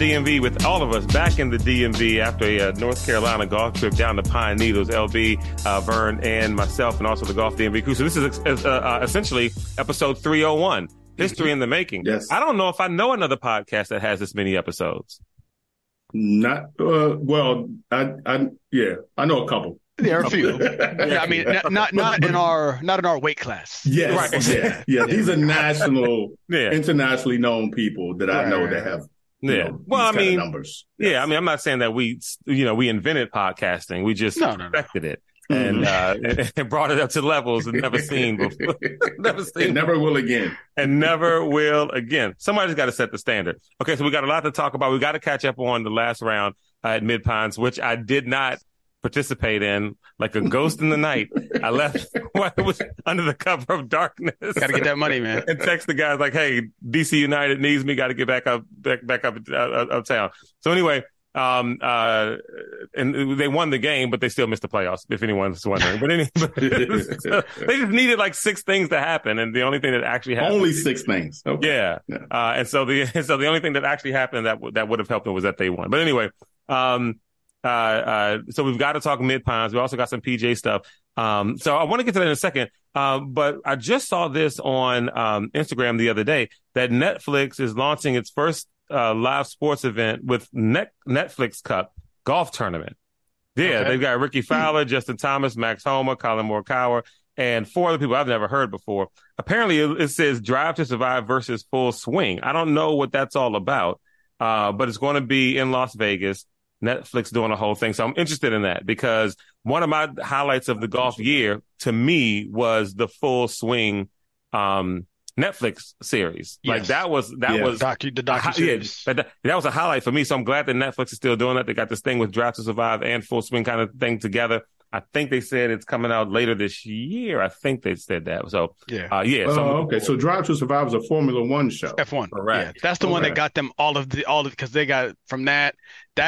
DMV with all of us back in the DMV after a North Carolina golf trip down to Pine Needles. LB, Vern, and myself, and also the Golf DMV crew. So this is essentially episode 301, history in the making. Yes. I don't know if I know another podcast that has this many episodes. I know a couple. There are a few. Yeah, I mean, not in our weight class. Yes, right. Yeah. These are national, internationally known people that I know that have. Numbers. Yes. Yeah, I mean, I'm not saying that we invented podcasting. We just perfected it. And brought it up to levels and never seen before. And never will again. Somebody's got to set the standard. Okay, so we got a lot to talk about. We got to catch up on the last round at Mid Pines, which I did not participate in. Like a ghost in the night, I left while it was under the cover of darkness. Got to get that money, man. And text the guys like, "Hey, DC United needs me. Got to get back up uptown." So anyway. And they won the game, but they still missed the playoffs, if anyone's wondering. But they just needed like six things to happen, and the only thing that actually happened. Only six things. Okay. Yeah. And so the only thing that actually happened that would have helped them was that they won. But anyway, so we've got to talk Mid Pines. We also got some PJ stuff. So I want to get to that in a second. But I just saw this on Instagram the other day that Netflix is launching its first live sports event with Netflix Cup golf tournament. Yeah, okay. They've got Ricky Fowler, Justin Thomas, Max Homa, Collin Morikawa, and four other people I've never heard before. Apparently, it says Drive to Survive versus Full Swing. I don't know what that's all about, but it's going to be in Las Vegas. Netflix doing the whole thing. So I'm interested in that because one of my highlights of the golf year to me was the Full Swing Netflix series. Yes. Like that was the docu series. That was a highlight for me. So I'm glad that Netflix is still doing that. They got this thing with Drive to Survive and Full Swing kind of thing together. I think they said it's coming out later this year. I think they said that. So okay. So Drive to Survive is a Formula One show. F1, correct? Yeah, that's the one that got them all of because they got from that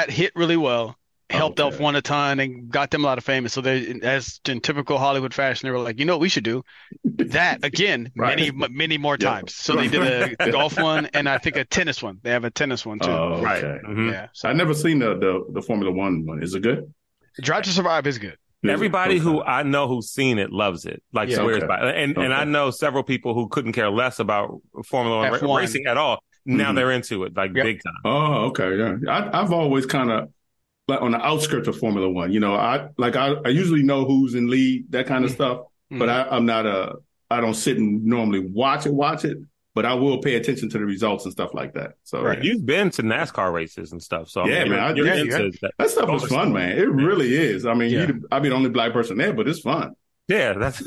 hit really well. Helped F1 a ton and got them a lot of fame. So they, as in typical Hollywood fashion, they were like, you know what we should do? That again, many more times. So they did a golf one and I think a tennis one. They have a tennis one too. Oh, okay. Right. Mm-hmm. Yeah. So I've never seen the Formula One one. Is it good? Drive to Survive is good. Everybody who I know who's seen it loves it. Like swears by it. And I know several people who couldn't care less about Formula One F1 racing at all. Now they're into it like big time. Oh, okay. Yeah. I've always kind of like on the outskirts of Formula One, you know, I usually know who's in lead, that kind of stuff, but I don't sit and normally watch it, but I will pay attention to the results and stuff like that. So You've been to NASCAR races and stuff. So that stuff is fun, man. It really is. I mean, I'd be the only black person there, but it's fun. Yeah. That's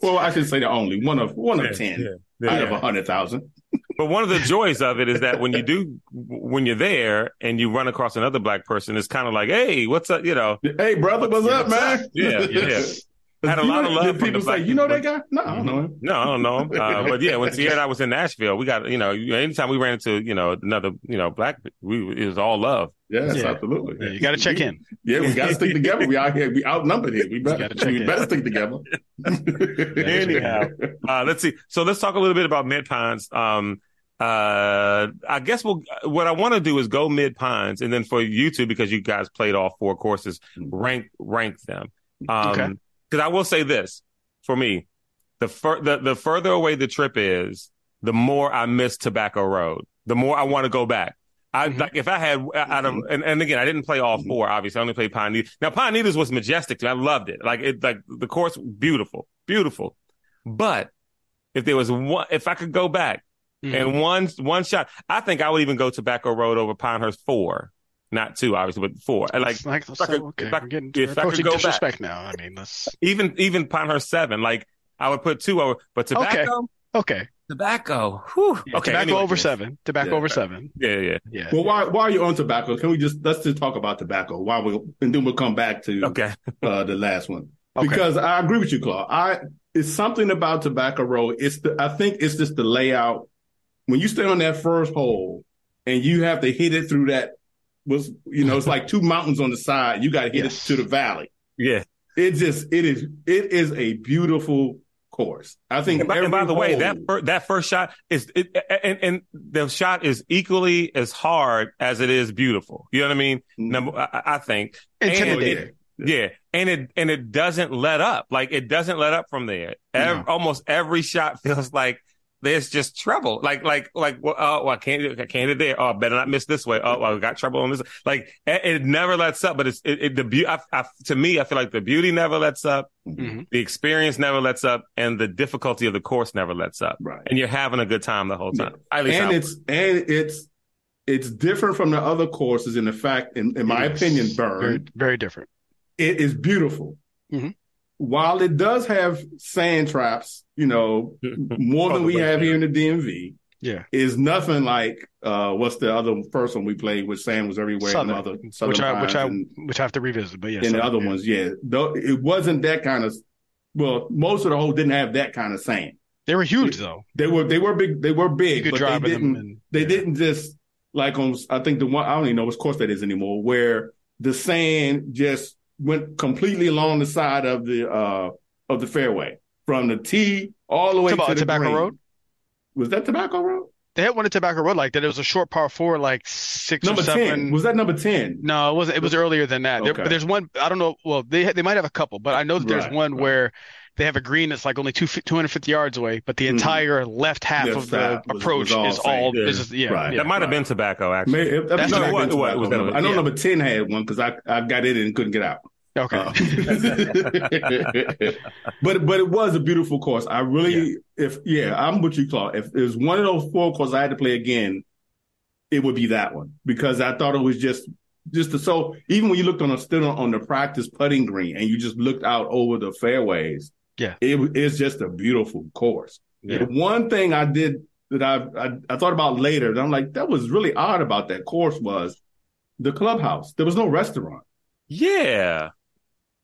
well, I should say the only one of 10 out of 100,000. But one of the joys of it is that when you're there and you run across another black person, it's kind of like, hey, what's up? You know, hey, brother, what's up, man? Yeah. Had a lot of love. People say, you know that guy? No, I don't know him. No, I don't know him. But yeah, when Sierra and I was in Nashville, we got, you know, anytime we ran into, you know, another, you know, black, it was all love. Yes, absolutely. Yeah, you got to check in. Yeah, we got to stick together. We out here. We outnumbered here. We better stick together. Anyhow, let's see. So let's talk a little bit about Mid Pines. I guess what I want to do is go Mid Pines, and then for you two, because you guys played all four courses, rank them. Okay. Because I will say this, for me, the further away the trip is, the more I miss Tobacco Road. The more I want to go back. And again, I didn't play all four. Obviously, I only played Pine Needles. Now, Pine Needles was majestic to me. I loved it. Like the course, beautiful. But if there was one, if I could go back and one shot, I think I would even go Tobacco Road over Pinehurst 4. Not 2, obviously, but 4. If I could go disrespect back now. I mean, even Pinehurst 7. Like I would put 2 over, but Tobacco. Okay. Tobacco. Whew. Yeah, okay. Tobacco over seven. Yeah. Well, why are you on tobacco? Can we let's talk about tobacco while we'll come back to the last one. Okay. Because I agree with you, Claude. It's something about Tobacco Road. I think it's just the layout. When you stay on that first hole and you have to hit it through that was, you know, it's like two mountains on the side. You got to hit it to the valley. Yeah. It is a beautiful course. I think. And by the way, that first shot is, and the shot is equally as hard as it is beautiful. You know what I mean? I think. Intimidating. Yeah, and it doesn't let up. Like, it doesn't let up from there. Almost every shot feels like there's just trouble. Like. Well, I can't hit there. Oh, I better not miss this way. Oh, I got trouble on this. Like, it never lets up. But to me, I feel like the beauty never lets up. Mm-hmm. The experience never lets up, and the difficulty of the course never lets up. Right. And you're having a good time the whole time. Yeah. It's different from the other courses in the fact, in my opinion, Bern. Very, very different. It is beautiful. Mm-hmm. While it does have sand traps, you know, more than we have here in the DMV. Yeah. Is nothing like what's the other first one we played with sand was everywhere. Which I have to revisit, but yes. And the other ones, yeah. Though it wasn't that kind of, well, most of the holes didn't have that kind of sand. They were huge though. They were big. You could drive them in. They didn't just like on, I think the one, I don't even know which course that is anymore, where the sand just went completely along the side of the fairway from the tee all the way to the Tobacco Road. Was that Tobacco Road? They had one at Tobacco Road like that. It was a short par four, like six number or seven. 10. Was that number 10? No, it wasn't. It was earlier than that. Okay. There's one. I don't know. Well, they might have a couple, but I know that there's one where they have a green that's like only 250 yards away, but the entire left half of the approach is all. That might have been Tobacco, actually. I know number 10 had one because I got in and couldn't get out. Okay. But it was a beautiful course. I really, I'm with you, Claude. If it was one of those four courses I had to play again, it would be that one because I thought it was so even when you looked on the practice putting green and you just looked out over the fairways. Yeah, it's just a beautiful course. Yeah. The one thing I did that I thought about later, and I'm like, that was really odd about that course was the clubhouse. There was no restaurant. Yeah.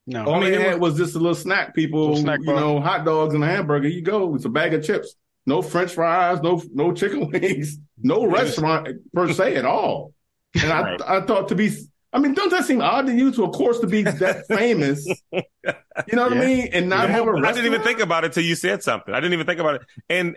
No. All they had was just a little snack, hot dogs and a hamburger. You go, it's a bag of chips. No French fries, no chicken wings, no restaurant per se at all. And I thought doesn't that seem odd to you to a course to be that famous? You know what I mean? And not have a restaurant? I didn't even think about it till you said something. I didn't even think about it. And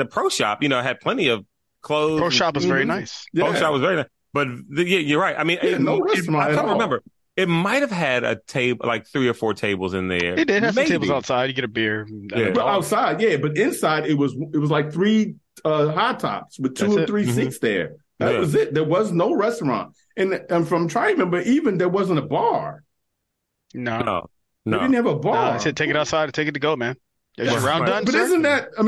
the pro shop, you know, had plenty of clothes. Pro shop was very nice. Yeah. Pro shop was very nice. But you're right. I mean, I can't remember. It might have had a table, like three or four tables in there. It did have some tables outside. You get a beer. Yeah. But outside, yeah. But inside, it was like three hot tops with two or three seats there. That was it. There was no restaurant. And from trying to remember, even there wasn't a bar. No. We didn't have a bar. I said, take it outside or take it to go, man. Isn't that, I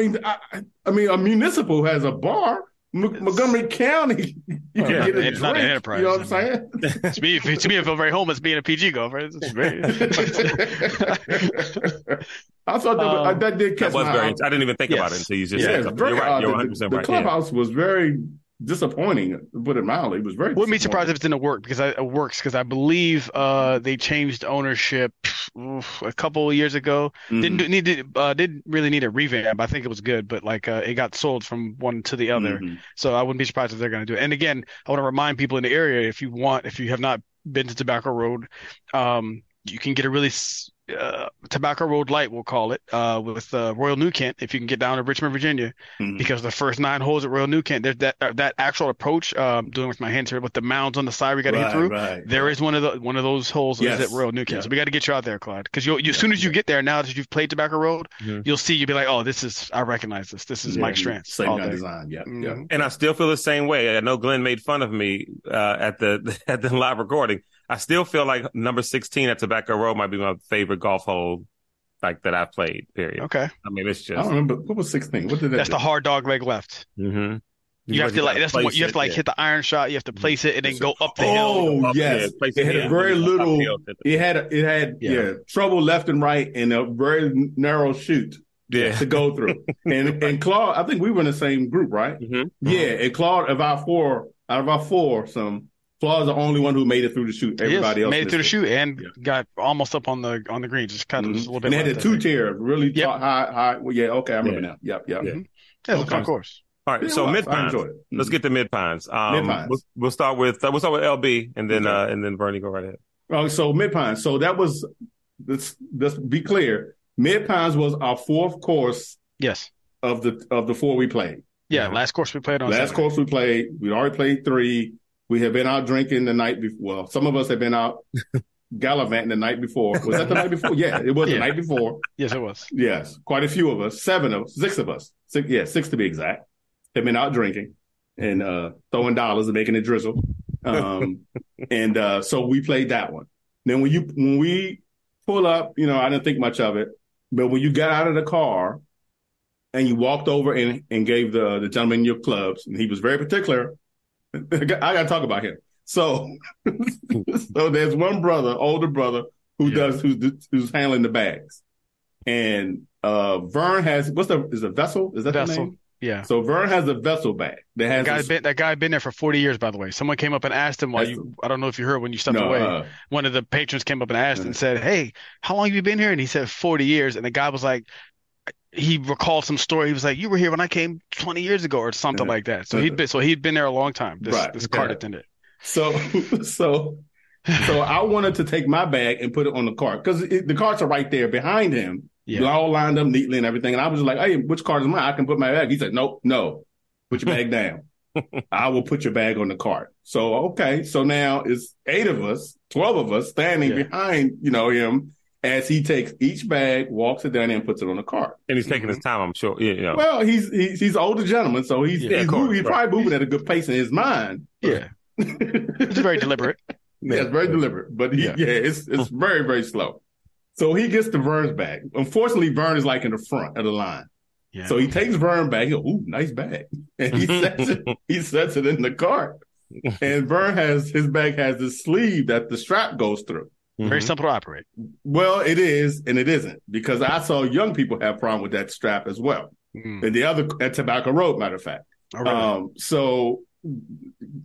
mean, a municipal has a bar. Montgomery County. It's not an Enterprise. You know what I'm saying? To me, I feel very homeless being a PG golfer. It's great. I thought that did catch my eye. I didn't even think about it until you just said something. You're right. You're 100% right. The clubhouse was very disappointing, to put it mildly. It was very. Wouldn't be surprised if it didn't work because I believe they changed ownership a couple of years ago. Didn't really need a revamp. I think it was good, but it got sold from one to the other. Mm-hmm. So I wouldn't be surprised if they're going to do it. And again, I want to remind people in the area if you have not been to Tobacco Road, you can get a really Tobacco Road Light, we'll call it, with Royal New Kent, if you can get down to Richmond, Virginia, because the first 9 holes at Royal New Kent, there's that actual approach. Doing with my hands here, with the mounds on the side, we got to get through. There is one of those holes is at Royal New Kent, so we got to get you out there, Clyde, because you as soon as you get there, now that you've played Tobacco Road, you'll see, you'll be like, oh, this is, I recognize this. This is Mike Strantz. Same guy design, yeah. And I still feel the same way. I know Glenn made fun of me at the live recording. I still feel like number 16 at Tobacco Road might be my favorite golf hole, like that I've played. Period. Okay. I mean, it's just. I don't remember what was 16. What did that? That's do? The hard dog leg left. Mm-hmm. You have to hit the iron shot. You have to place it and then go up the hill. Oh yes, it had a very little. It had trouble left and right and a very narrow chute. Yeah. To go through. and Claude, I think we were in the same group, right? Mm-hmm. Yeah, and Claude out of our four. Claude's the only one who made it through the chute. Everybody else made it through the chute and got almost up on the green, just kind of just a little bit. And they had a 2-tier, really high. Well, I remember now. Yep. Yeah. That's a fun course. All right, so Mid Pines. Mm-hmm. Let's get to Mid Pines. We'll start with LB and then Bernie, go right ahead. So Mid Pines. So that was, let's be clear. Mid Pines was our fourth course. Yes. Of the four we played. Yeah, last course we played on. Last Saturday. Course we played. We'd already played three. We had been out drinking the night before. Well, some of us had been out gallivanting the night before. Was that the night before? Yeah, it was the night before. Yes, it was. Yes, quite a few of us. Six to be exact, had been out drinking and throwing dollars and making it drizzle. So we played that one. Then when we pull up, I didn't think much of it. But when you got out of the car and you walked over and gave the gentleman your clubs, and he was very particular. I got to talk about him. So there's one brother, older brother, who's handling the bags. And Vern has, is a vessel? Is that the name? Yeah. So Vern has a vessel bag. That guy had been there for 40 years, by the way. Someone came up and asked him I don't know if you heard when you stepped away. One of the patrons came up and asked and said, "Hey, how long have you been here?" And he said, 40 years. And the guy was like, he recalled some story. He was like, "You were here when I came 20 years ago," or something like that. So he'd been there a long time, this cart attendant. So I wanted to take my bag and put it on the cart because the carts are right there behind him. Yeah. They're all lined up neatly and everything. And I was like, "Hey, which cart is mine? I can put my bag." He said, "Nope, no. Put your bag down. I will put your bag on the cart." So, okay. So now it's 12 of us standing behind, him as he takes each bag, walks it down and puts it on the cart. And he's taking his time, I'm sure. Yeah, yeah. Well, he's an older gentleman. So he's probably moving at a good pace in his mind. Yeah. It's very deliberate. Yeah, it's very deliberate. But it's very, very slow. So he gets to Vern's bag. Unfortunately, Vern is like in the front of the line. Yeah. So he takes Vern's bag. He goes, "Ooh, nice bag." And he sets it in the cart. And Vern his bag has this sleeve that the strap goes through. Very simple to operate. Well, it is and it isn't, because I saw young people have problem with that strap as well. And at Tobacco Road, matter of fact. All right.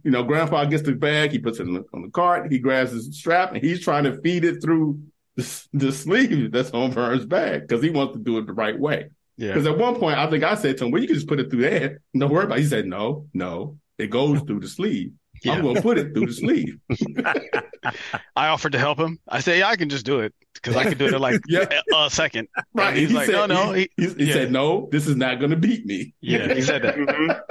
Grandpa gets the bag. He puts it on the cart. He grabs his strap and he's trying to feed it through the sleeve that's on Vern's bag because he wants to do it the right way. Because at one point, I think I said to him, "Well, you can just put it through there. Don't worry about it." He said, No, it goes through the sleeve. Yeah. I'm going to put it through the sleeve. I offered to help him. I said, "Yeah, I can just do it because I can do it in like a second." Right. And he said, "No." He said, "No, this is not going to beat me." Yeah, he said that.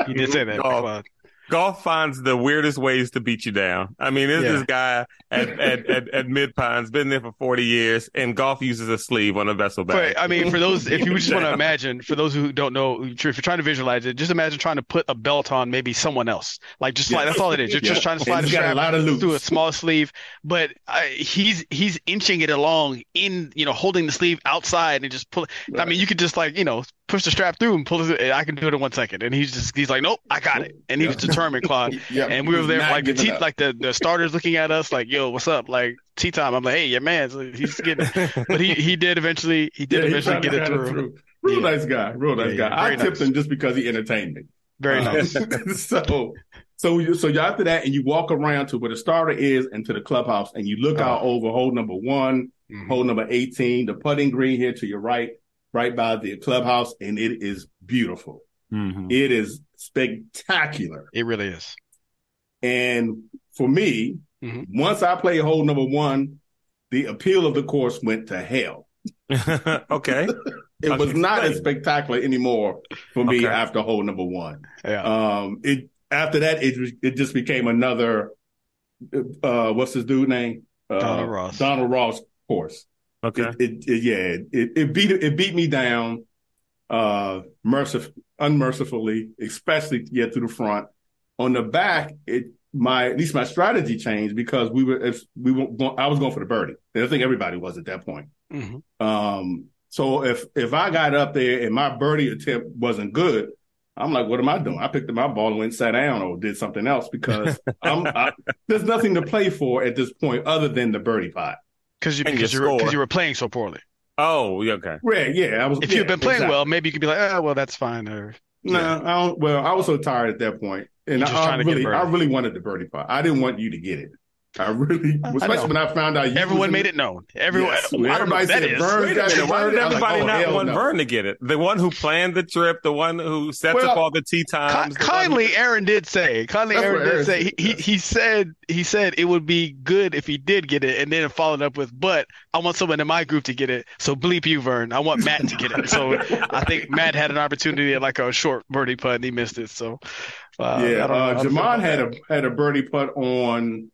He did say that. Golf finds the weirdest ways to beat you down. I mean, there's this guy at Mid Pines, been there for 40 years, and golf uses a sleeve on a vessel bag. But, I mean, for those who don't know, if you're trying to visualize it, just imagine trying to put a belt on maybe someone else. Like, just slide, that's all it is. You're just trying to slide a strap through a small sleeve. But he's inching it along holding the sleeve outside and just pull it. Right. I mean, you could just push the strap through and pull it. I can do it in 1 second. And he's like, "Nope, I got it." And he was determined, Claude. And we were there the starters looking at us like, "Yo, what's up?" Like, tea time. I'm like, "Hey, your man." So he's getting it. But he did eventually get it through. Real nice guy. I tipped him just because he entertained me. Very nice. So you're after that and you walk around to where the starter is and to the clubhouse and you look out over hole number 1, hole number 18, the putting green here to your right by the clubhouse, and it is beautiful. It is spectacular. It really is. And for me, once I played hole number 1, the appeal of the course went to hell. Okay. It was not as spectacular anymore for me after hole number 1. Yeah. After that, it just became another, what's his dude name? Donald Ross course. Okay. It beat me down, unmercifully, especially through the front. On the back, at least my strategy changed because I was going for the birdie. And I think everybody was at that point. So if I got up there and my birdie attempt wasn't good, I'm like, what am I doing? I picked up my ball and went and sat down or did something else because there's nothing to play for at this point other than the birdie pot. Because you were playing so poorly. Oh, okay. Right, yeah. If you've been playing well, maybe you could be like, "Oh, well, that's fine." I was so tired at that point. And I really wanted the birdie pot. I didn't want you to get it. I really, especially when I found out. Everyone made it known. Everyone. Yes. Everybody said Vern got it. Why did everybody not want Vern to get it? The one who planned the trip, the one who set up all the tee times. Kindly, Aaron did say. He said it would be good if he did get it, and then followed up with, but I want someone in my group to get it. So bleep you, Vern. I want Matt to get it. So I think Matt had an opportunity at like a short birdie putt, and he missed it. So Jamon had a birdie putt on.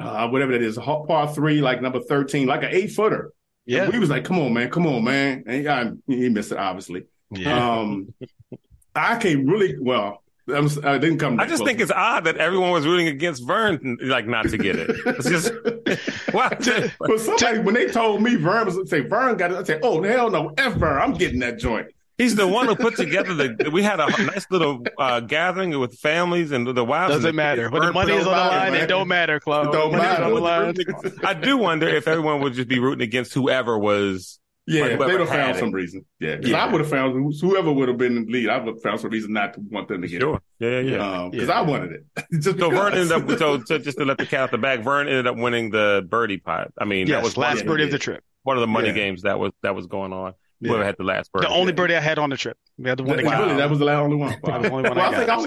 Whatever that is, par three, like number 13, like an 8-footer. Yeah, and we was like, come on, man, and he missed it, obviously. Yeah. I can't really. Well, I didn't come. I just think it's odd that everyone was rooting against Vern, like not to get it. It's just well, somebody when they told me Vern got it, I said, oh hell no, F Vern, I'm getting that joint. He's the one who put together the. We had a nice little gathering with families and the wives. Doesn't matter. When the money is on the line, it don't matter, Claude. It don't matter. I do wonder if everyone would just be rooting against whoever was. Yeah, they would have found some reason. Yeah. I would have found whoever would have been in the lead. I would have found some reason not to want them to get it. Yeah. Because I wanted it. Vern ended up. So just to let the cat out the bag, Vern ended up winning the birdie pot. I mean, that was last birdie of the trip. One of the money games that was going on. Yeah. Whoever had the last birdie. The only birdie I had on the trip. We had the one that got. Really, that was the only one. I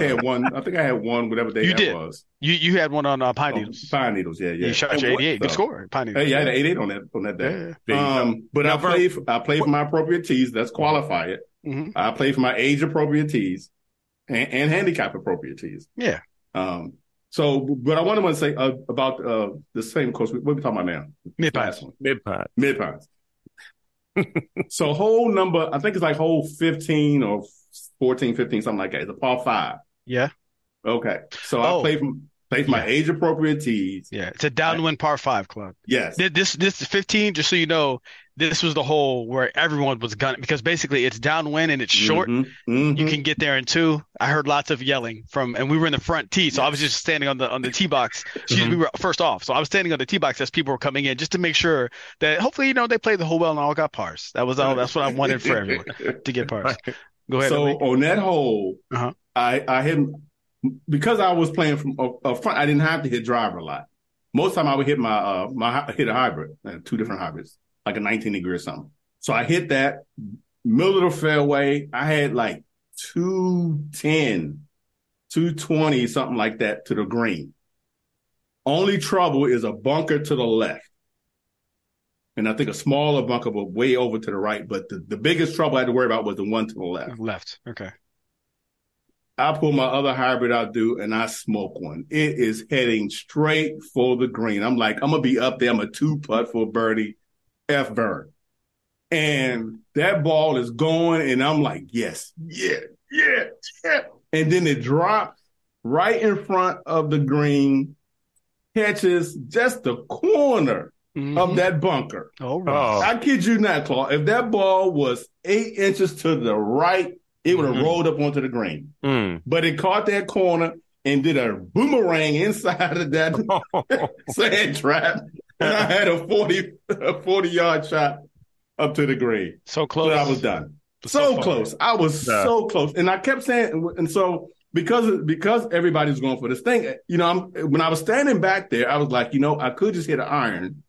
think I had one, whatever day that was. You had one on Pine Needles. Pine Needles, yeah. You shot your 88. Good score. Pine Needles. Hey, I had an 88 on that day. Yeah. But now, I played for my appropriate tees. Let's qualify it. Mm-hmm. I played for my age-appropriate tees and handicap-appropriate tees. Yeah. So, but I want to say about the same course. What are we talking about now? Mid Pines. So hole number, I think it's like hole 15 or 14, 15, something like that. It's a par 5. Yeah. Okay. So I played for my age-appropriate tees. Yeah. It's a downwind par 5 club. Yes. This 15, just so you know, this was the hole where everyone was gunning because basically it's downwind and it's short. Mm-hmm. Mm-hmm. You can get there in 2. I heard lots of yelling and we were in the front tee, so I was just standing on the tee box. We were first off, so I was standing on the tee box as people were coming in just to make sure that hopefully they played the hole well and all got pars. That was all. That's what I wanted for everyone to get pars. Go ahead. So on that hole, I hit because I was playing from up front. I didn't have to hit driver a lot. Most of the time I would hit a hybrid, 2 different hybrids. Like a 19-degree or something. So I hit that middle of the fairway. I had like 210, 220, something like that to the green. Only trouble is a bunker to the left. And I think a smaller bunker, but way over to the right. But the biggest trouble I had to worry about was the one to the left. Left, okay. I pull my other hybrid out, and I smoke one. It is heading straight for the green. I'm like, I'm going to be up there. I'm a 2-putt for a birdie. F Bird. And that ball is going, and I'm like, yes. And then it drops right in front of the green, catches just the corner of that bunker. All right. I kid you not, Claude. If that ball was 8 inches to the right, it would have rolled up onto the green. Mm. But it caught that corner and did a boomerang inside of that sand trap. And I had a 40-yard shot up to the green. So close. But I was done. So close. I was so close. And I kept saying, and so because everybody's going for this thing, you know, when I was standing back there, I was like, you know, I could just hit an iron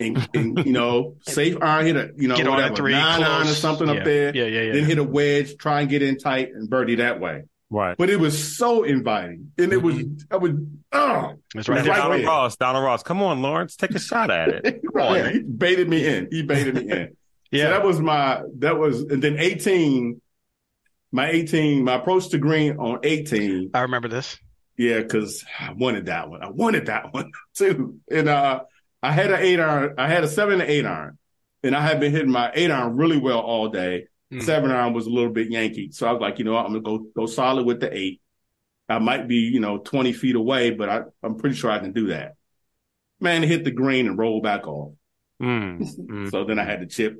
and you know, safe iron, hit a, you know, get whatever, 9-iron or something up there. Yeah. Then hit a wedge, try and get in tight and birdie that way. Right. But it was so inviting. And it was, that's right. Donald Ross. Come on, Lawrence, take a shot at it. Right. He baited me in. Yeah. So and then 18, my approach to green on 18. I remember this. Yeah. Cause I wanted that one too. And, I had an 8-iron. I had a 7 and 8-iron and I had been hitting my 8-iron really well all day. 7-iron was a little bit Yankee. So I was like, you know, I'm going to go solid with the 8. I might be, you know, 20 feet away, but I'm pretty sure I can do that. Man, hit the green and roll back off. So then I had to chip.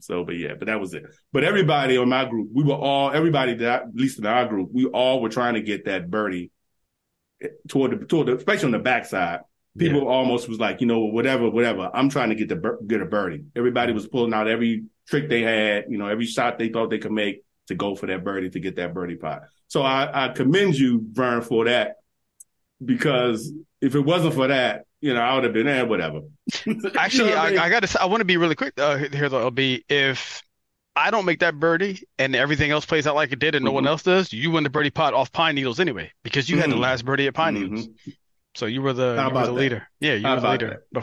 So, but that was it. But everybody on my group, at least in our group, we all were trying to get that birdie toward the especially on the backside. People almost was like, you know, whatever. I'm trying to get a birdie. Everybody was pulling out every trick they had, you know, every shot they thought they could make to go for that birdie, to get that birdie pot. So I commend you, Vern, for that. because if it wasn't for that, you know, I would have been there, whatever. Actually, you know what I mean? I got to say, I want to be really quick here, though, LB. If I don't make that birdie and everything else plays out like it did and no one else does, you win the birdie pot off Pine Needles anyway because you had the last birdie at Pine Needles. So you were the leader. Yeah, you were the leader. I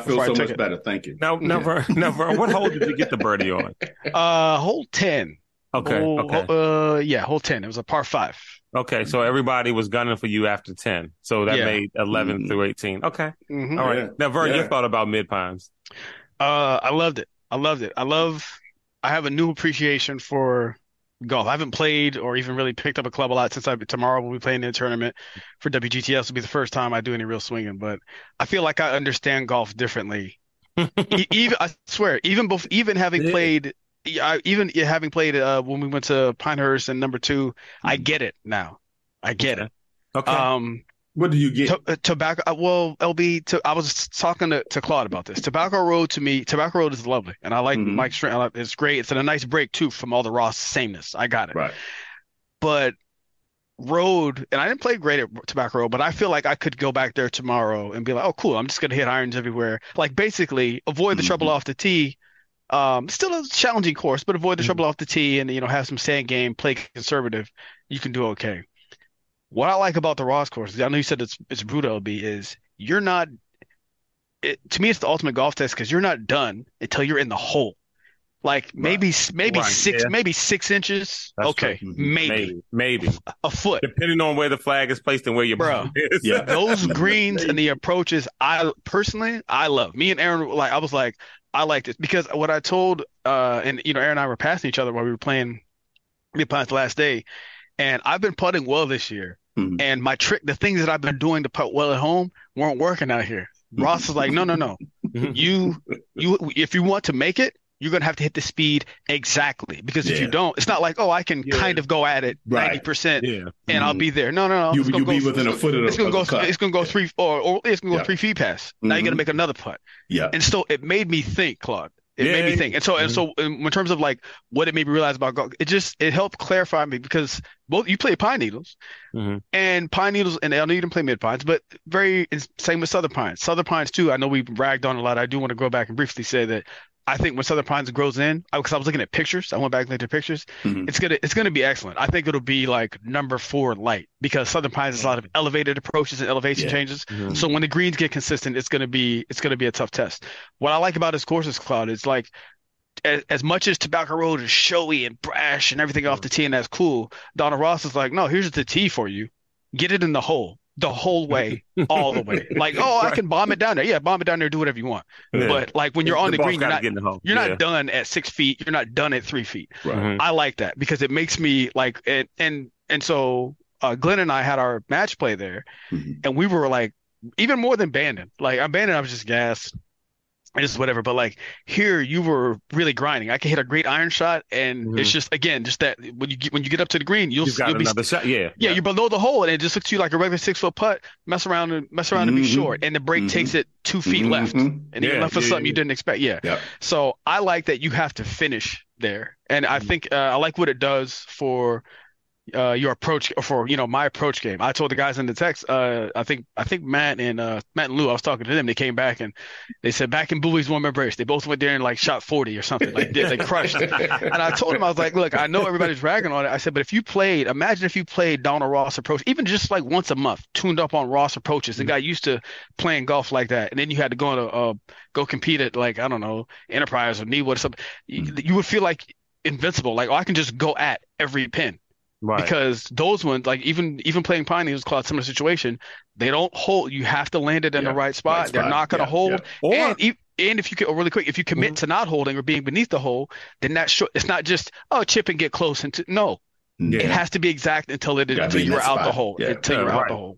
feel so much better. Thank you. Now, what hole did you get the birdie on? Hole 10. Okay. Hole 10. It was a par 5. Okay, so everybody was gunning for you after 10. So that made 11 through 18. Okay. Mm-hmm. All right. Yeah. Now, Vern, your thought about Mid Pines. I loved it. I have a new appreciation for golf. I haven't played or even really picked up a club a lot since tomorrow we'll be playing in a tournament for WGTS. Will be the first time I do any real swinging, but I feel like I understand golf differently. Even having played when we went to Pinehurst and number 2, I get it now. I get it. Okay. What do you get? Tobacco. Well, LB, I was talking to Claude about this. Tobacco Road is lovely, and I like Mike Strantz. It's great. It's a nice break too from all the Ross sameness. I got it. Right. But Road, and I didn't play great at Tobacco Road, but I feel like I could go back there tomorrow and be like, oh, cool. I'm just gonna hit irons everywhere. Like basically avoid the trouble off the tee. Still a challenging course, but avoid the trouble off the tee, and have some sand game, play conservative. You can do okay. What I like about the Ross course, I know you said it's brutal, LB, is you're not – to me, it's the ultimate golf test because you're not done until you're in the hole. Like maybe 6 inches. That's okay, maybe a foot, depending on where the flag is placed and where your ball is. Yeah, those greens and the approaches. I love. Me and Aaron, I like this because what I told Aaron and I were passing each other while we were playing Mid Pines last day, and I've been putting well this year. Mm-hmm. And my trick, the things that I've been doing to putt well at home weren't working out here. Ross is like, no. You if you want to make it, you're going to have to hit the speed exactly. Because if you don't, it's not like, oh, I can kind of go at it 90% and I'll be there. No. You'll be within a foot of the cut. It's going to go 3 feet past. Now you got to make another putt. Yeah. And so it made me think, Claude. It made me think. And so in terms of like what it made me realize about golf, it helped clarify me because both you play Pine Needles and Pine Needles, and I know you didn't play Mid Pines, but same with Southern Pines. Southern Pines too, I know we ragged on a lot. I do want to go back and briefly say that I think when Southern Pines grows in, because I was looking at pictures, I went back and looked at pictures. Mm-hmm. It's gonna be excellent. I think it'll be like number 4 light because Southern Pines is a lot of elevated approaches and elevation changes. Mm-hmm. So when the greens get consistent, it's gonna be a tough test. What I like about this course is, Cloud, it's like as much as Tobacco Road is showy and brash and everything off the tee, and that's cool. Donald Ross is like, no, here's the tee for you. Get it in the hole. The whole way, all the way. Like, I can bomb it down there. Yeah, bomb it down there. Do whatever you want. Yeah. But like when you're on the green, you're not done at 6 feet. You're not done at 3 feet. Right. I like that because it makes me like and so Glenn and I had our match play there, and we were like even more than Bandon. Like on Bandon, I was just gassed. Just whatever, but like here you were really grinding. I can hit a great iron shot, and it's just that when you get up to the green, you'll be another shot. Yeah, you're below the hole, and it just looks to you like a regular 6 foot putt. Mess around and be short, and the break takes it 2 feet left, and you're left for something you didn't expect. Yeah. Yep. So I like that you have to finish there, and I think I like what it does for your approach for my approach game. I told the guys in the text. I think Matt and Lou. I was talking to them. They came back and they said back in Bowie's warm embrace. They both went there and like shot 40 or something like this. They crushed. And I told them, I was like, look, I know everybody's ragging on it. I said, but imagine if you played Donald Ross approach, even just like once a month, tuned up on Ross approaches and got used to playing golf like that, and then you had to go compete at like I don't know Enterprise or Needwood or something. You would feel like invincible. Like I can just go at every pin. Right. Because those ones, like even playing Pine Needles, Claude, similar situation, they don't hold. You have to land it in the right spot. They're not going to hold. Yeah. And if you can, really quick, if you commit to not holding or being beneath the hole, then it's not just chip and get close and no. Yeah. It has to be exact until you're out the hole.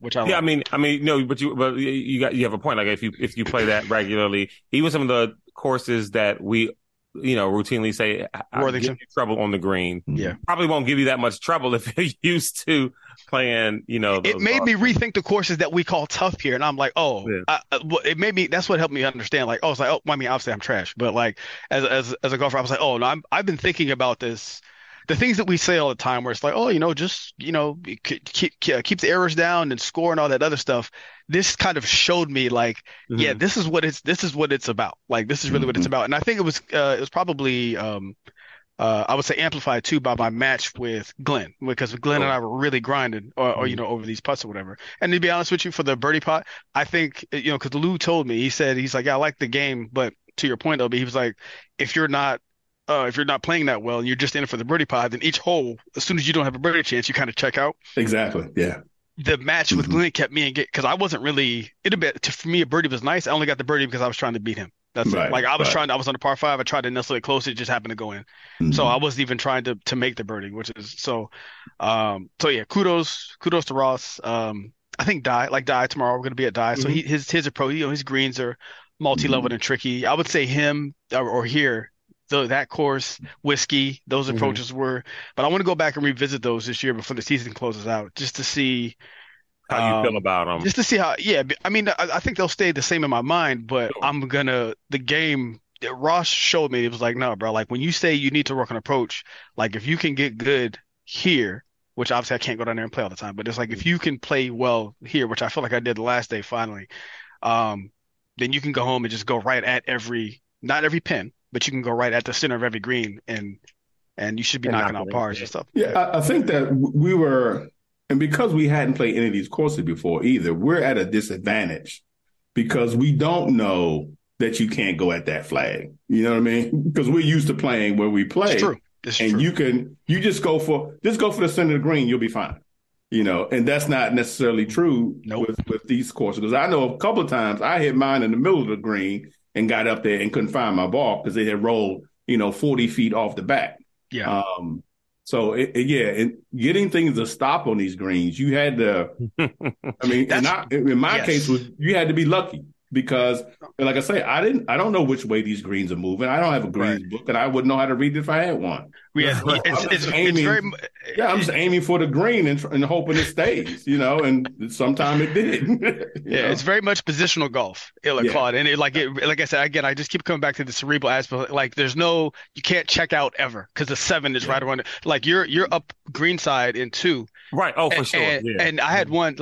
Which I like. Yeah, I mean, no, but you have a point. Like if you play that regularly, even some of the courses that we. Routinely say I'll give you trouble on the green. Yeah, probably won't give you that much trouble if you're used to playing. It made me rethink the courses that we call tough here, and I'm like, it made me. That's what helped me understand. Like, I mean, obviously I'm trash, but like as a golfer, I was like, I've been thinking about this the things that we say all the time where it's like, oh, you know, just, you know, keep the errors down and score and all that other stuff. This kind of showed me like, mm-hmm. yeah, this is what it's about. Like, this is really mm-hmm. what it's about. And I think it was probably, I would say amplified too by my match with Glenn, because Glenn and I were really grinding or you know, over these putts or whatever. And to be honest with you, for the birdie pot, I think, you know, because Lou told me, he said, he's like, yeah, I like the game, but to your point, LB, he was like, if you're not playing that well and you're just in it for the birdie pot, then each hole, as soon as you don't have a birdie chance, you kind of check out. Exactly. Yeah. The match with Glenn kept me in, because I wasn't really, for me, a birdie was nice. I only got the birdie because I was trying to beat him. That's right, it. Like I was trying to, I was on a par five. I tried to nestle it close. It just happened to go in. Mm-hmm. So I wasn't even trying to make the birdie, which is so. So yeah, kudos to Ross. I think Dye tomorrow. We're going to be at Dye. Mm-hmm. So his approach, you know, his greens are multi-leveled and tricky. I would say him or here. So that course, whiskey, those approaches were, but I want to go back and revisit those this year before the season closes out, just to see how you feel about them. Just to see how, yeah. I mean, I think they'll stay the same in my mind, but the game Ross showed me, it was like, no, bro. Like when you say you need to work on approach, like if you can get good here, which obviously I can't go down there and play all the time, but it's like if you can play well here, which I feel like I did the last day finally, then you can go home and just go right at not every pin, but you can go right at the center of every green and you should be knocking out pars and stuff. Yeah, I think that we were, and because we hadn't played any of these courses before either, we're at a disadvantage because we don't know that you can't go at that flag. You know what I mean? Because we're used to playing where we play. It's true. It's true. You just go for the center of the green, you'll be fine. You know, and that's not necessarily true with these courses. Because I know a couple of times I hit mine in the middle of the green and got up there and couldn't find my ball because they had rolled, you know, 40 feet off the bat. Yeah. So getting things to stop on these greens, you had to. I mean, in my case, you had to be lucky because, like I say, I don't know which way these greens are moving. I don't have a greens book, and I wouldn't know how to read it if I had one. Yeah, I'm just aiming for the green and hoping it stays, you know. And sometimes it did. Yeah, it's very much positional golf, Claude. And like I said again, I just keep coming back to the cerebral aspect. Like, there's no, you can't check out ever because the seven is right around it. Like you're up greenside in two. Right. Oh, for sure. And I had one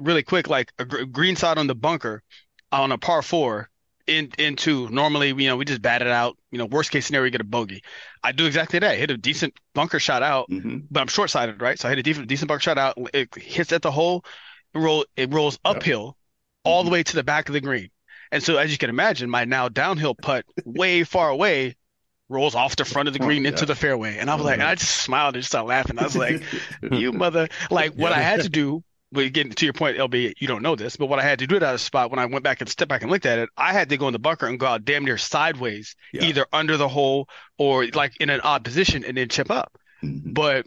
really quick, like a greenside on the bunker on a par four. In two, normally, you know, we just bat it out. You know, worst case scenario, you get a bogey. I do exactly that. Hit a decent bunker shot out, but I'm short sighted, right? So I hit a decent bunker shot out. It hits at the hole. It rolls uphill all the way to the back of the green. And so, as you can imagine, my now downhill putt way far away rolls off the front of the green into the fairway. And I was like, and I just smiled and just started laughing. I was like, you mother! Like what I had to do. But again, to your point, LB, you don't know this, but what I had to do at a spot when I went back and stepped back and looked at it, I had to go in the bunker and go out damn near sideways, either under the hole or like in an odd position and then chip up. Mm-hmm. But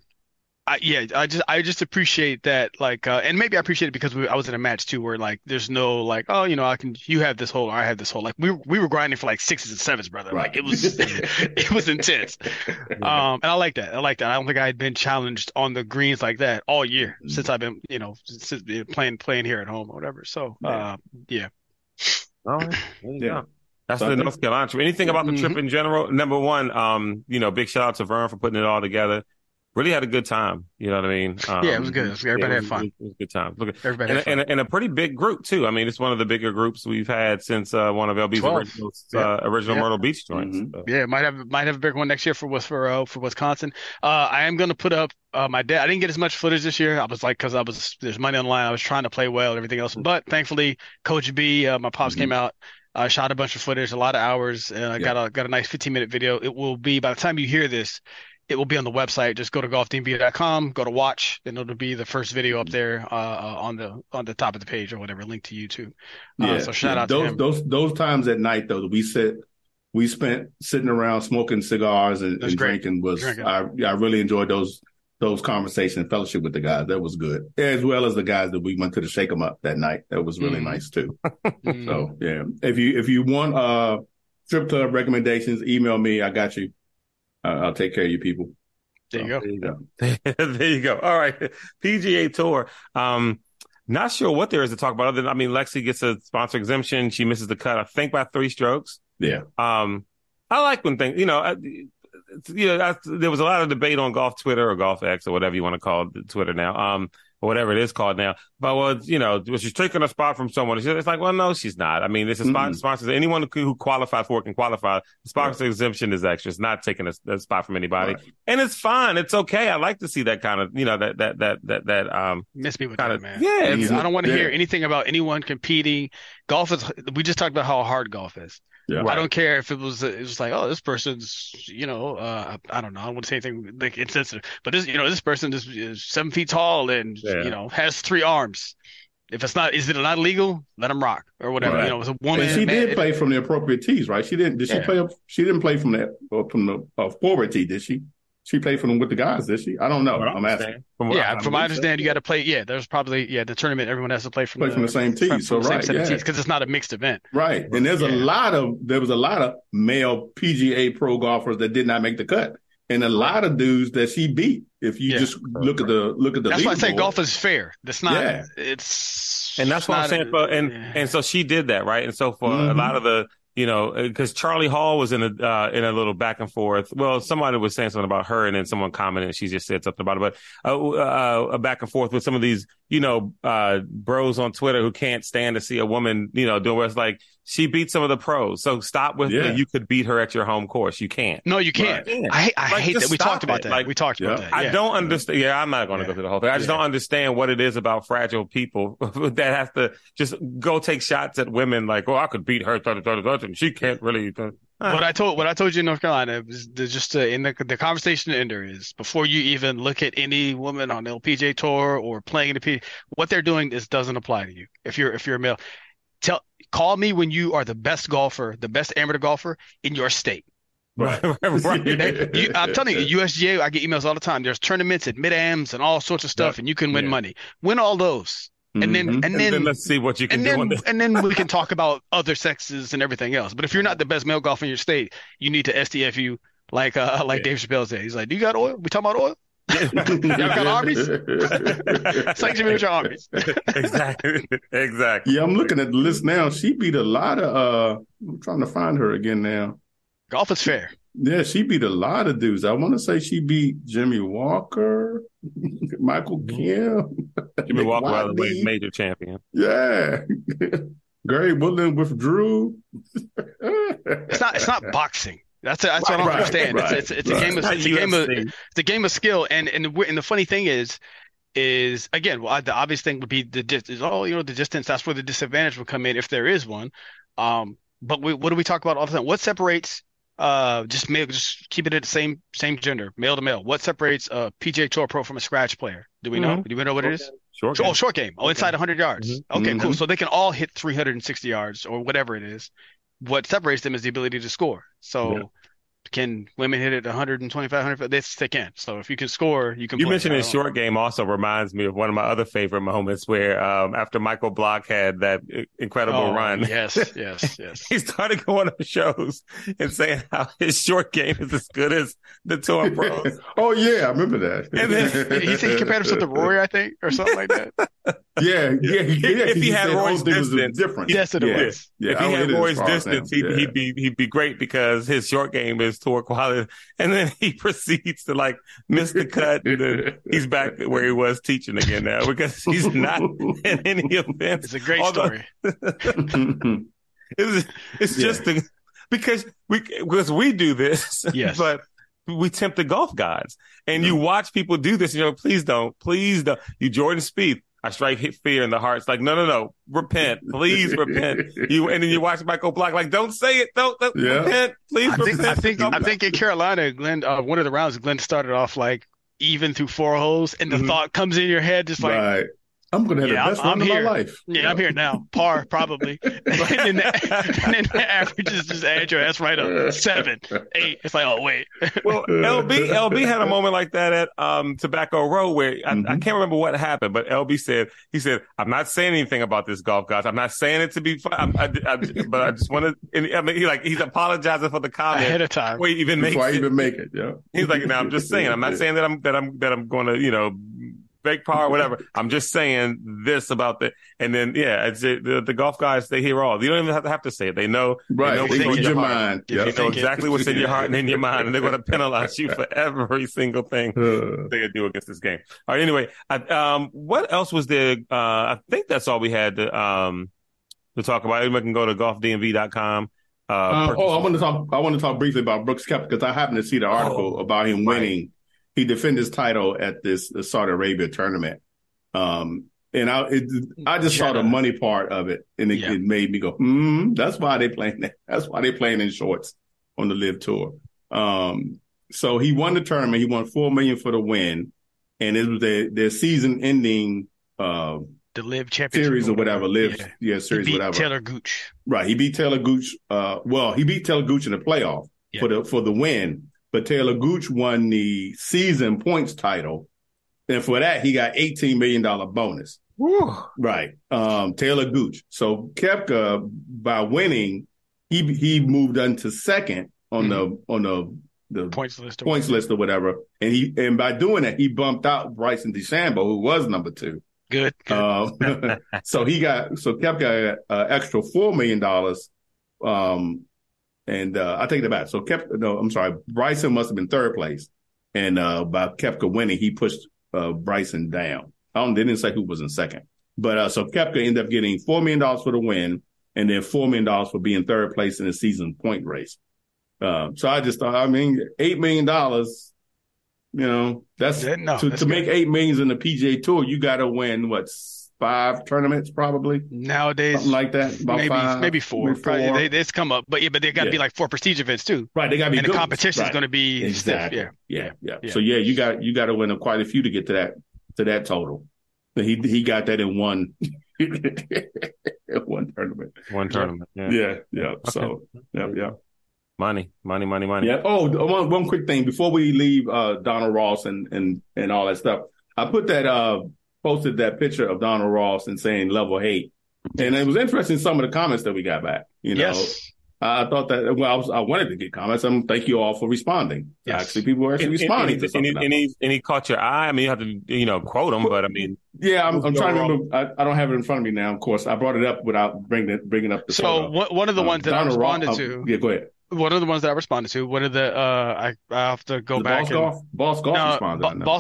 I just appreciate that, like, and maybe I appreciate it because I was in a match too, where like there's no like, oh, you know, you have this hole, or I have this hole. Like we were grinding for like sixes and sevens, brother. Right. Like it was intense. And I like that. I don't think I had been challenged on the greens like that all year since I've been, you know, playing here at home or whatever. So yeah. All right. Yeah. That's the North Carolina trip. Anything about the trip in general? Number one, you know, big shout out to Vern for putting it all together. Really had a good time, you know what I mean? It was good. Everybody had fun. It was a good time. Everybody had fun. And a pretty big group, too. I mean, it's one of the bigger groups we've had since one of LB's 12. original Myrtle Beach joints. Mm-hmm. So. Yeah, might have a big one next year for Wisconsin. I am going to put up my dad. I didn't get as much footage this year. I was like, because there's money online. I was trying to play well and everything else. But thankfully, Coach B, my pops came out. I shot a bunch of footage, a lot of hours. And I got a nice 15-minute video. It will be, by the time you hear this, it will be on the website. Just go to golfdmv.com, go to watch, and it'll be the first video up there on the top of the page or whatever, linked to YouTube. So shout out to him. Those times at night though, we spent sitting around smoking cigars and drinking was drinking. I really enjoyed those conversations and fellowship with the guys. That was good. As well as the guys that we went to the Shake 'em Up that night. That was really nice too. So yeah. If you want strip club recommendations, email me. I got you. I'll take care of you people. There you go. There you go. All right. PGA Tour. Not sure what there is to talk about other than, I mean, Lexi gets a sponsor exemption. She misses the cut, I think, by 3 strokes. Yeah. I like when things, you know, there was a lot of debate on golf Twitter or golf X or whatever you want to call it, Twitter now, or whatever it is called now. But was she taking a spot from someone? It's like, well, no, she's not. I mean, this is sponsors. Anyone who qualified for it can qualify. The sponsor exemption is extra. It's not taking a spot from anybody, and it's fine. It's okay. I like to see that kind of, that miss me with that, man. Yeah, I don't want to hear anything about anyone competing. Golf is. We just talked about how hard golf is. Yeah. Right. I don't care if it was like, oh, this person's, I don't know. I don't want to say anything like insensitive, but this, this person is 7 feet tall and, has three arms. If it's not, is it not illegal? Let them rock or whatever. Right. It's a woman. And she did play from the appropriate tees, right? She didn't, she didn't play from the forward tee, did she? She played for them with the guys, did she? I don't know. I'm asking. From what I understand, you got to play. Yeah, there's probably the tournament. Everyone has to play from the same team. So right, because it's not a mixed event. Right, and there's a lot of male PGA pro golfers that did not make the cut, and a lot of dudes that she beat. If you just look at the that's why I say golf is fair. That's not. Yeah. It's and that's why I'm saying. And so she did that, right? And so for a lot of the. Because Charlie Hall was in a little back and forth. Well, somebody was saying something about her, and then someone commented, she just said something about it. But a back and forth with some of these, bros on Twitter who can't stand to see a woman, doing what's like. She beat some of the pros, so stop with the, you could beat her at your home course. You can't. No, you can't. Right. I hate that. We talked about that. Like, we talked about that. I don't understand. Yeah, I'm not going to go through the whole thing. I just don't understand what it is about fragile people that have to just go take shots at women. Like, well, I could beat her, and she can't really. What I told you in North Carolina was just in the conversation ender is before you even look at any woman on the LPGA tour or playing in the PGA, what they're doing doesn't apply to you if you're a male. Call me when you are the best golfer, the best amateur golfer in your state. Right. I'm telling you, USGA, I get emails all the time. There's tournaments at mid-ams and all sorts of stuff, and you can win money. Win all those. And then let's see what you can do. And then we can talk about other sexes and everything else. But if you're not the best male golfer in your state, you need to SDFU like Dave Chappelle said. He's like, do you got oil? We talking about oil? Y'all got armies? Sanction with your armies. Exactly. Yeah, I'm looking at the list now. She beat a lot of I'm trying to find her again now. Golf is fair. Yeah, she beat a lot of dudes. I want to say she beat Jimmy Walker, Michael Kim. Jimmy Walker, by the way, major champion. Yeah. Gary Woodland withdrew. It's not boxing. That's what I don't understand. Right, it's a game of it's a game of skill, and the funny thing is again, the obvious thing would be the distance. The distance. That's where the disadvantage would come in if there is one. But what do we talk about all the time? What separates just male? Just keep it at the same gender, male to male. What separates a PGA Tour pro from a scratch player? Do we know? Do we know what it is? Short game. Short game. Inside 100 yards. Mm-hmm. Okay, cool. So they can all hit 360 yards or whatever it is. What separates them is the ability to score. So can women hit it 125, 100? They can. So if you can score, you can play. You mentioned his short game also reminds me of one of my other favorite moments where after Michael Block had that incredible run. Yes. He started going on shows and saying how his short game is as good as the tour pros. I remember that. And then he said he compared himself to Rory, I think, or something like that. Yeah. If he had Roy's distance, different. Yes, it was. If he had Roy's distance, he'd be great because his short game is tour quality. And then he proceeds to miss the cut. And he's back where he was teaching again now because he's not in any event. It's a great story. it's just because we do this. Yes, but. We tempt the golf gods, and you watch people do this. And you're like, please don't. You Jordan Spieth, I strike fear in the hearts. Like, no, repent, please repent. You and then you watch Michael Block, like, don't say it, don't repent, please. I think in Carolina, Glenn, one of the rounds, Glenn started off even through four holes, and the thought comes in your head, just like. Right. I'm going to have the best run of my life. Yeah, I'm here now. Par, probably. and then the average is just add your ass right up. 7, 8. It's like, oh, wait. Well, LB had a moment like that at Tobacco Road where I can't remember what happened, but LB said, I'm not saying anything about this golf, guys. I'm not saying it to be fun. But I just want to, I mean, he's apologizing for the comment. Ahead of time. Before I even make it, yeah. He's like, no, I'm just saying. I'm not saying that I'm going to, fake par, whatever. I'm just saying this about that. And then, yeah, it's, the golf guys, they hear all. You don't even have to say it. They know, right. They know what's in your mind. Yep. They know exactly what's in your heart and in your mind, and they're going to penalize you for every single thing they do against this game. All right, anyway, what else was there? I think that's all we had to talk about. Everyone can go to golfdmv.com. I want to talk briefly about Brooks Koepka, because I happened to see the article about him winning. He defended his title at the Saudi Arabia tournament, and I just saw the money part of it, and it made me go, that's why they playing that. That's why they playing in shorts on the Live Tour. So he won the tournament. He won $4 million for the win, and it was their season ending. The Live Championship series or whatever, series, he beat whatever. Taylor Gooch, right? He beat Taylor Gooch. He beat Taylor Gooch in the playoff for the win. But Taylor Gooch won the season points title, and for that he got $18 million bonus. Woo. Right, Taylor Gooch. So Koepka, by winning, he moved into second on the points list or whatever, and by doing that he bumped out Bryson DeChambeau, who was number two. Good. So Koepka got extra $4 million, and I take that back. So Bryson must have been third place, and by Koepka winning, he pushed Bryson down. They didn't say who was in second, but so Koepka ended up getting $4 million for the win, and then $4 million for being third place in the season point race. So I just thought, $8 million. You know, that's make $8 million in the PGA Tour, you got to win, 5 tournaments probably? Nowadays. Something like that, about maybe, 5. Maybe 4. Maybe 4. Probably, it's come up, but they got to be like 4 prestige events too. Right, they got to be good. And the competition is going to be exactly. stiff. Yeah. So yeah, you got to win quite a few to get to that total. He got that in one tournament. One tournament. Yeah. Okay. So, yeah. Money. Yeah. Oh, one quick thing before we leave Donald Ross and all that stuff. I posted that picture of Donald Ross and saying level hate, and it was interesting some of the comments that we got back. You know, yes. I thought that I wanted to get comments. Thank you all for responding. Yes. Actually, people were responding to something. And he caught your eye. I mean, you have to quote him, but I mean, yeah, I'm trying to remember. I don't have it in front of me now. Of course, I brought it up without bringing up the. So one of the ones that I responded to. Yeah, go ahead. What are the ones that I responded to? What are the I have to go back. Boss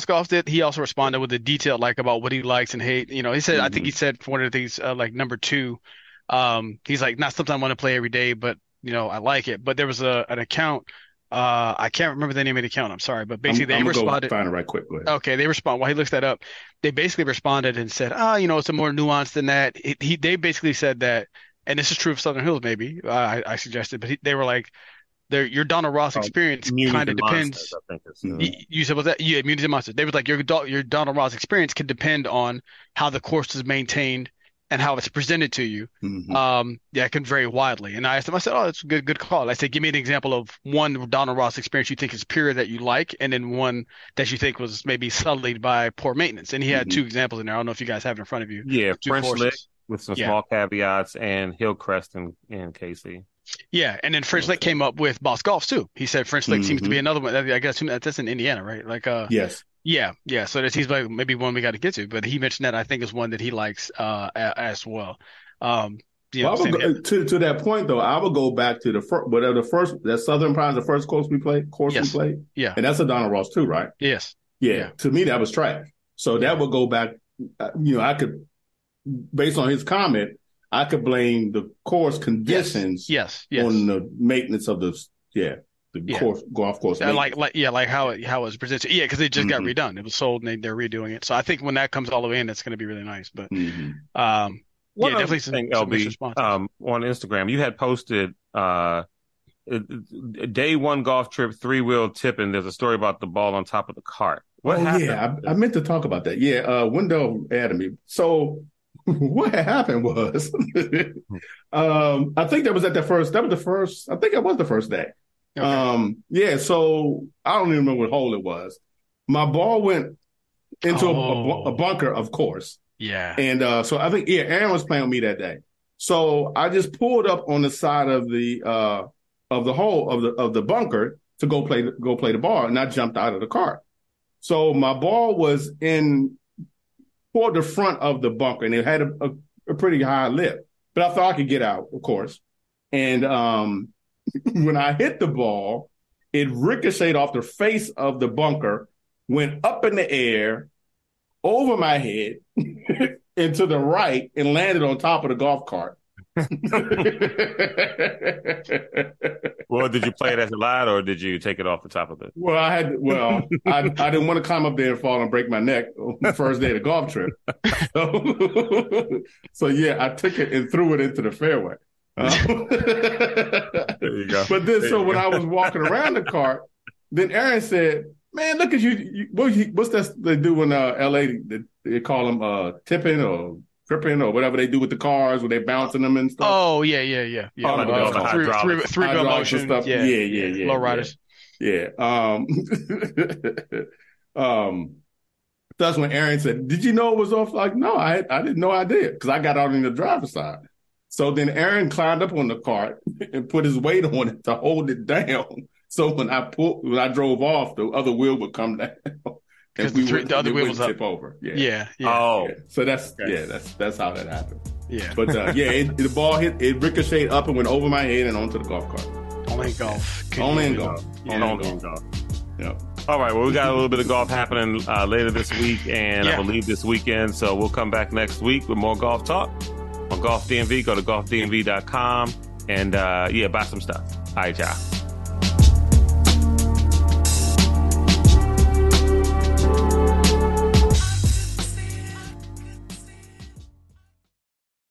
Golf did. He also responded with the detail about what he likes and hate. You know, he said I think he said one of the things number 2. He's like, not something I want to play every day, but I like it. But there was an account. I can't remember the name of the account. I'm sorry, but basically they responded. Go find it right quick. Go ahead. Okay, they respond while he looks that up. They basically responded and said, it's a more nuanced than that. They basically said that. And this is true of Southern Hills, maybe I suggested, but they were like, your Donald Ross experience kind of depends. Monsters, I think you said, was that? Yeah, Immunity Monsters. They were like, your Donald Ross experience can depend on how the course is maintained and how it's presented to you. Mm-hmm. It can vary widely. And I asked them, I said, that's a good call. And I said, give me an example of one Donald Ross experience you think is pure that you like, and then one that you think was maybe sullied by poor maintenance. And he had 2 examples in there. I don't know if you guys have it in front of you. Yeah, French Lick. With some small caveats, and Hillcrest and Casey. Yeah, and then French Lick came up with Boss Golf too. He said French Lick seems to be another one. I guess that's in Indiana, right? Yes. Yeah. So he's like maybe one we got to get to, but he mentioned that I think is one that he likes as well. To that point though, I would go back to the Southern Pines, the first course we played. Yeah, and that's a Donald Ross too, right? Yes. Yeah. To me, that was trash. So that would go back. I could. Based on his comment, I could blame the course conditions on the maintenance of the golf course. Like how it was presented. Yeah, because it just got redone. It was sold and they're redoing it. So I think when that comes all the way in, that's going to be really nice. But definitely something. LB, on Instagram, you had posted day one golf trip, 3-wheel tip, and there's a story about the ball on top of the cart. What happened? Yeah, I meant to talk about that. Yeah, Wendell added me. So. What happened was, I think I think it was the first day. Okay. So I don't even remember what hole it was. My ball went into a bunker, of course. Yeah. And so I think, Aaron was playing with me that day. So I just pulled up on the side of the hole of the bunker to go play the ball, and I jumped out of the cart. So my ball was in toward the front of the bunker, and it had a pretty high lip. But I thought I could get out, of course. And when I hit the ball, it ricocheted off the face of the bunker, went up in the air, over my head, and to the right, and landed on top of the golf cart. Well, did you play it as a lie, or did you take it off the top of it? Well, I didn't want to climb up there and fall and break my neck on the first day of the golf trip. So yeah, I took it and threw it into the fairway. There you go. But then, so when I was walking around the cart, then Aaron said, "Man, look at you! What's that they do in L.A.? They call them tipping or gripping or whatever they do with the cars where they're bouncing them and stuff." Oh yeah. Three wheel motion stuff. Yeah. Low riders. Yeah. That's when Aaron said, "Did you know it was off?" Like, no, I didn't know I did because I got out on the driver's side. So then Aaron climbed up on the cart and put his weight on it to hold it down. So when I drove off, the other wheel would come down, because the other wheel was up. Tip over. Yeah. Oh, yeah. So that's how that happened. Yeah, but the ball hit. It ricocheted up and went over my head and onto the golf cart. Only in golf. Yep. All right. Well, we got a little bit of golf happening later this week, and I believe this weekend. So we'll come back next week with more golf talk on Golf DMV. Go to golfdmv.com and buy some stuff. All right, y'all.